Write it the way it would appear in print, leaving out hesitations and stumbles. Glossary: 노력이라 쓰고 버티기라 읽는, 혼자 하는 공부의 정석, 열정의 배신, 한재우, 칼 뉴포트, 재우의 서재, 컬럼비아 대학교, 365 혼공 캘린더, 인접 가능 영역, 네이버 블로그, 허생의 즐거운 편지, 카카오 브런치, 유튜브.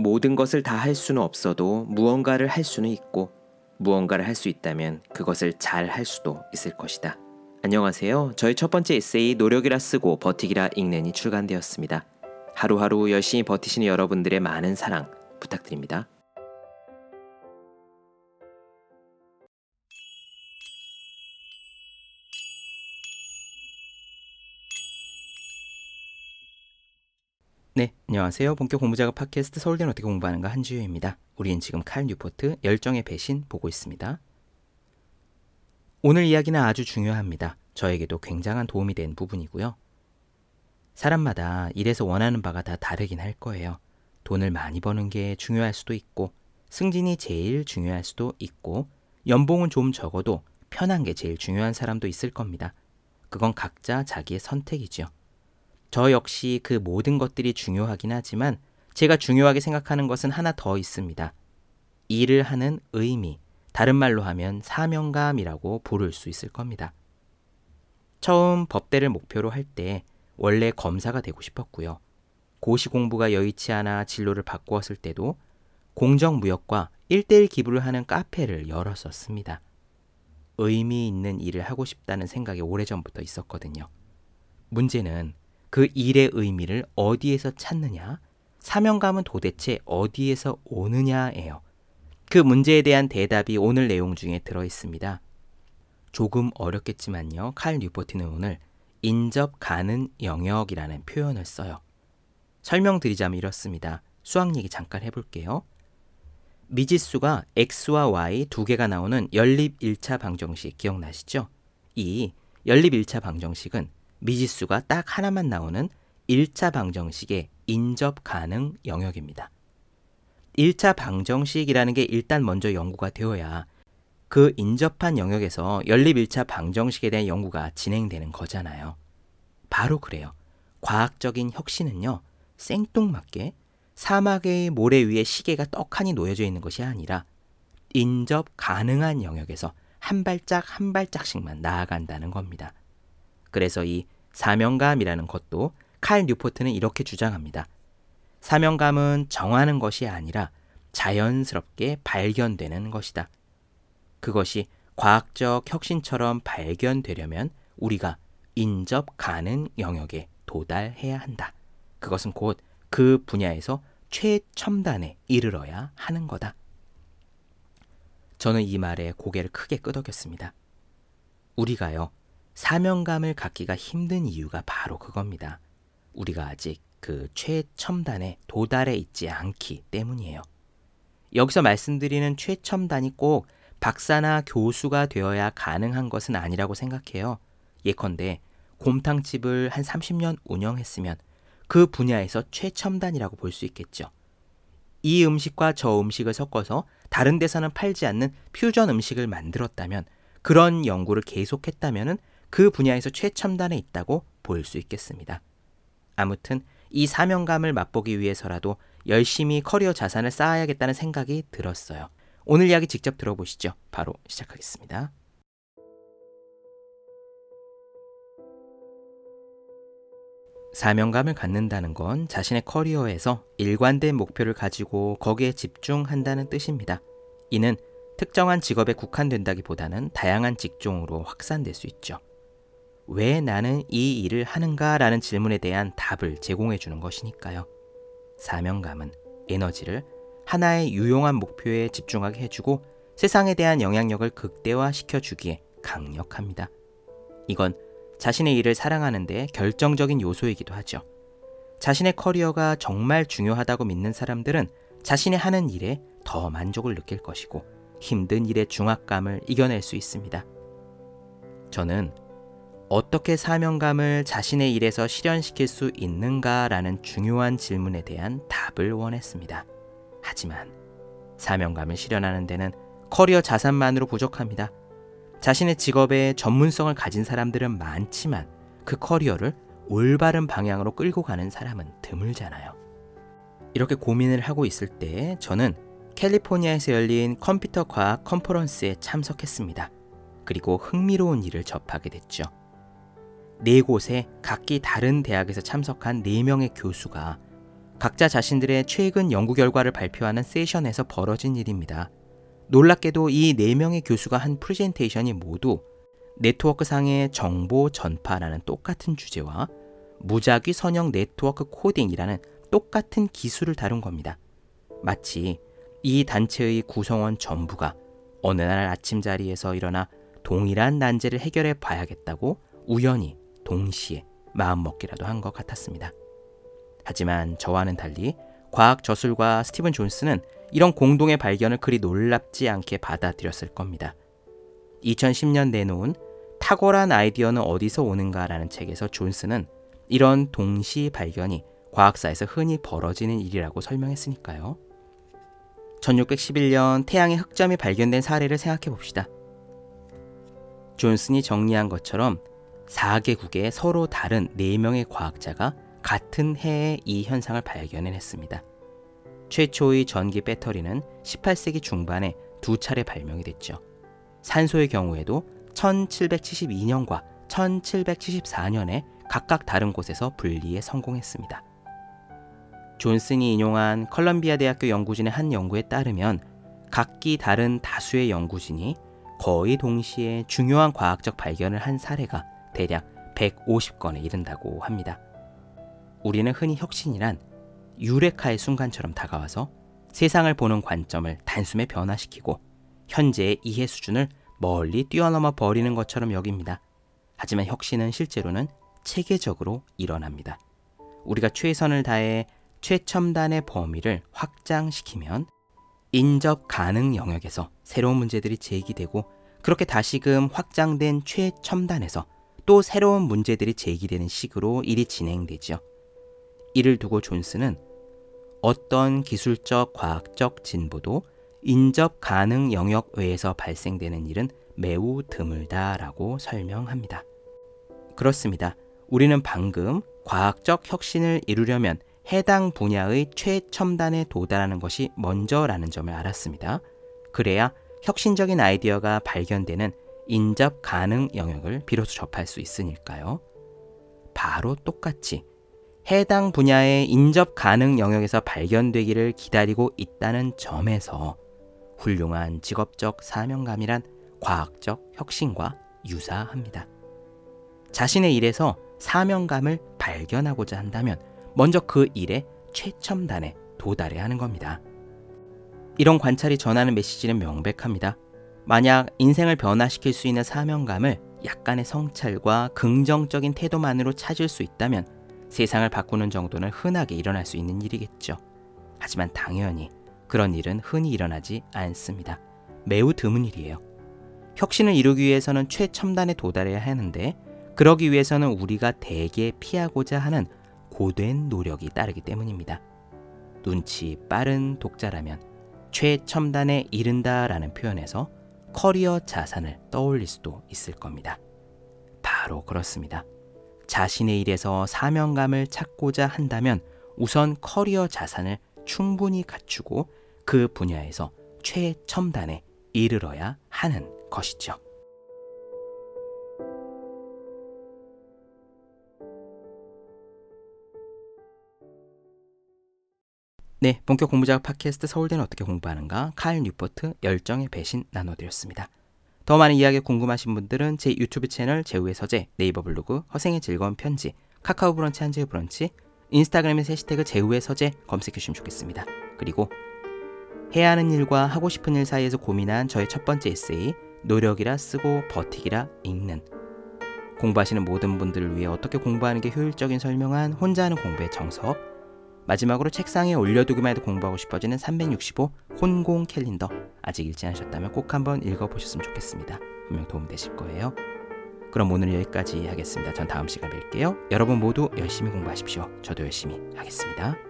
모든 것을 다 할 수는 없어도 무언가를 할 수는 있고, 무언가를 할 수 있다면 그것을 잘 할 수도 있을 것이다. 안녕하세요. 저희 첫 번째 에세이 노력이라 쓰고 버티기라 읽는이 출간되었습니다. 하루하루 열심히 버티시는 여러분들의 많은 사랑 부탁드립니다. 네, 안녕하세요. 본격 공부작업 팟캐스트 서울대는 어떻게 공부하는가 한재우입니다. 우린 지금 칼 뉴포트 열정의 배신 보고 있습니다. 오늘 이야기는 아주 중요합니다. 저에게도 굉장한 도움이 된 부분이고요. 사람마다 일에서 원하는 바가 다 다르긴 할 거예요. 돈을 많이 버는 게 중요할 수도 있고, 승진이 제일 중요할 수도 있고, 연봉은 좀 적어도 편한 게 제일 중요한 사람도 있을 겁니다. 그건 각자 자기의 선택이지요. 저 역시 그 모든 것들이 중요하긴 하지만 제가 중요하게 생각하는 것은 하나 더 있습니다. 일을 하는 의미, 다른 말로 하면 사명감이라고 부를 수 있을 겁니다. 처음 법대를 목표로 할 때 원래 검사가 되고 싶었고요. 고시 공부가 여의치 않아 진로를 바꾸었을 때도 공정무역과 1:1 기부를 하는 카페를 열었었습니다. 의미 있는 일을 하고 싶다는 생각이 오래전부터 있었거든요. 문제는 그 일의 의미를 어디에서 찾느냐, 사명감은 도대체 어디에서 오느냐예요. 그 문제에 대한 대답이 오늘 내용 중에 들어있습니다. 조금 어렵겠지만요, 칼 뉴포트는 오늘 인접 가는 영역이라는 표현을 써요. 설명드리자면 이렇습니다. 수학 얘기 잠깐 해볼게요. 미지수가 x와 y 두 개가 나오는 연립 1차 방정식 기억나시죠? 이 연립 1차 방정식은 미지수가 딱 하나만 나오는 1차 방정식의 인접 가능 영역입니다. 1차 방정식이라는 게 일단 먼저 연구가 되어야 그 인접한 영역에서 연립 1차 방정식에 대한 연구가 진행되는 거잖아요. 바로 그래요. 과학적인 혁신은요, 생뚱맞게 사막의 모래 위에 시계가 떡하니 놓여져 있는 것이 아니라 인접 가능한 영역에서 한 발짝 한 발짝씩만 나아간다는 겁니다. 그래서 이 사명감이라는 것도 칼 뉴포트는 이렇게 주장합니다. 사명감은 정하는 것이 아니라 자연스럽게 발견되는 것이다. 그것이 과학적 혁신처럼 발견되려면 우리가 인접 가능 영역에 도달해야 한다. 그것은 곧 그 분야에서 최첨단에 이르러야 하는 거다. 저는 이 말에 고개를 크게 끄덕였습니다. 우리가요, 사명감을 갖기가 힘든 이유가 바로 그겁니다. 우리가 아직 그 최첨단에 도달해 있지 않기 때문이에요. 여기서 말씀드리는 최첨단이 꼭 박사나 교수가 되어야 가능한 것은 아니라고 생각해요. 예컨대 곰탕집을 한 30년 운영했으면 그 분야에서 최첨단이라고 볼 수 있겠죠. 이 음식과 저 음식을 섞어서 다른 데서는 팔지 않는 퓨전 음식을 만들었다면, 그런 연구를 계속했다면은 그 분야에서 최첨단에 있다고 볼 수 있겠습니다. 아무튼 이 사명감을 맛보기 위해서라도 열심히 커리어 자산을 쌓아야겠다는 생각이 들었어요. 오늘 이야기 직접 들어보시죠. 바로 시작하겠습니다. 사명감을 갖는다는 건 자신의 커리어에서 일관된 목표를 가지고 거기에 집중한다는 뜻입니다. 이는 특정한 직업에 국한된다기보다는 다양한 직종으로 확산될 수 있죠. 왜 나는 이 일을 하는가 라는 질문에 대한 답을 제공해 주는 것이니까요. 사명감은 에너지를 하나의 유용한 목표에 집중하게 해주고 세상에 대한 영향력을 극대화시켜 주기에 강력합니다. 이건 자신의 일을 사랑하는 데 결정적인 요소이기도 하죠. 자신의 커리어가 정말 중요하다고 믿는 사람들은 자신의 하는 일에 더 만족을 느낄 것이고 힘든 일의 중압감을 이겨낼 수 있습니다. 저는 어떻게 사명감을 자신의 일에서 실현시킬 수 있는가라는 중요한 질문에 대한 답을 원했습니다. 하지만 사명감을 실현하는 데는 커리어 자산만으로 부족합니다. 자신의 직업에 전문성을 가진 사람들은 많지만 그 커리어를 올바른 방향으로 끌고 가는 사람은 드물잖아요. 이렇게 고민을 하고 있을 때 저는 캘리포니아에서 열린 컴퓨터 과학 컨퍼런스에 참석했습니다. 그리고 흥미로운 일을 접하게 됐죠. 네 곳에 각기 다른 대학에서 참석한 4명의 교수가 각자 자신들의 최근 연구 결과를 발표하는 세션에서 벌어진 일입니다. 놀랍게도 이 4명의 교수가 한 프레젠테이션이 모두 네트워크상의 정보 전파라는 똑같은 주제와 무작위 선형 네트워크 코딩이라는 똑같은 기술을 다룬 겁니다. 마치 이 단체의 구성원 전부가 어느 날 아침 자리에서 일어나 동일한 난제를 해결해 봐야겠다고 우연히 동시에 마음먹기라도 한 것 같았습니다. 하지만 저와는 달리 과학 저술가 스티븐 존스는 이런 공동의 발견을 그리 놀랍지 않게 받아들였을 겁니다. 2010년 내놓은 탁월한 아이디어는 어디서 오는가라는 책에서 존스는 이런 동시 발견이 과학사에서 흔히 벌어지는 일이라고 설명했으니까요. 1611년 태양의 흑점이 발견된 사례를 생각해 봅시다. 존슨이 정리한 것처럼 4개국의 서로 다른 4명의 과학자가 같은 해에 이 현상을 발견했습니다. 최초의 전기 배터리는 18세기 중반에 2차례 발명이 됐죠. 산소의 경우에도 1772년과 1774년에 각각 다른 곳에서 분리에 성공했습니다. 존슨이 인용한 컬럼비아 대학교 연구진의 한 연구에 따르면 각기 다른 다수의 연구진이 거의 동시에 중요한 과학적 발견을 한 사례가 대략 150건에 이른다고 합니다. 우리는 흔히 혁신이란 유레카의 순간처럼 다가와서 세상을 보는 관점을 단숨에 변화시키고 현재의 이해 수준을 멀리 뛰어넘어 버리는 것처럼 여깁니다. 하지만 혁신은 실제로는 체계적으로 일어납니다. 우리가 최선을 다해 최첨단의 범위를 확장시키면 인접 가능 영역에서 새로운 문제들이 제기되고 그렇게 다시금 확장된 최첨단에서 또 새로운 문제들이 제기되는 식으로 일이 진행되죠. 이를 두고 존슨은 어떤 기술적 과학적 진보도 인접 가능 영역 외에서 발생되는 일은 매우 드물다라고 설명합니다. 그렇습니다. 우리는 방금 과학적 혁신을 이루려면 해당 분야의 최첨단에 도달하는 것이 먼저라는 점을 알았습니다. 그래야 혁신적인 아이디어가 발견되는 인접 가능 영역을 비로소 접할 수 있으니까요. 바로 똑같이 해당 분야의 인접 가능 영역에서 발견되기를 기다리고 있다는 점에서 훌륭한 직업적 사명감이란 과학적 혁신과 유사합니다. 자신의 일에서 사명감을 발견하고자 한다면 먼저 그 일의 최첨단에 도달해야 하는 겁니다. 이런 관찰이 전하는 메시지는 명백합니다. 만약 인생을 변화시킬 수 있는 사명감을 약간의 성찰과 긍정적인 태도만으로 찾을 수 있다면 세상을 바꾸는 정도는 흔하게 일어날 수 있는 일이겠죠. 하지만 당연히 그런 일은 흔히 일어나지 않습니다. 매우 드문 일이에요. 혁신을 이루기 위해서는 최첨단에 도달해야 하는데 그러기 위해서는 우리가 대개 피하고자 하는 고된 노력이 따르기 때문입니다. 눈치 빠른 독자라면 최첨단에 이른다라는 표현에서 커리어 자산을 떠올릴 수도 있을 겁니다. 바로 그렇습니다. 자신의 일에서 사명감을 찾고자 한다면 우선 커리어 자산을 충분히 갖추고 그 분야에서 최첨단에 이르러야 하는 것이죠. 네, 본격 공부자극 팟캐스트 서울대는 어떻게 공부하는가? 칼 뉴포트 열정의 배신 나눠드렸습니다. 더 많은 이야기 궁금하신 분들은 제 유튜브 채널 재우의 서재, 네이버 블로그 허생의 즐거운 편지, 카카오 브런치 한재우 브런치, 인스타그램에서 해시태그 재우의 서재 검색해주시면 좋겠습니다. 그리고 해야 하는 일과 하고 싶은 일 사이에서 고민한 저의 첫 번째 에세이 노력이라 쓰고 버티기라 읽는, 공부하시는 모든 분들을 위해 어떻게 공부하는 게 효율적인 설명한 혼자 하는 공부의 정석, 마지막으로 책상에 올려두기만 해도 공부하고 싶어지는 365 혼공 캘린더, 아직 읽지 않으셨다면 꼭 한번 읽어보셨으면 좋겠습니다. 분명 도움되실 거예요. 그럼 오늘 여기까지 하겠습니다. 전 다음 시간에 뵐게요. 여러분 모두 열심히 공부하십시오. 저도 열심히 하겠습니다.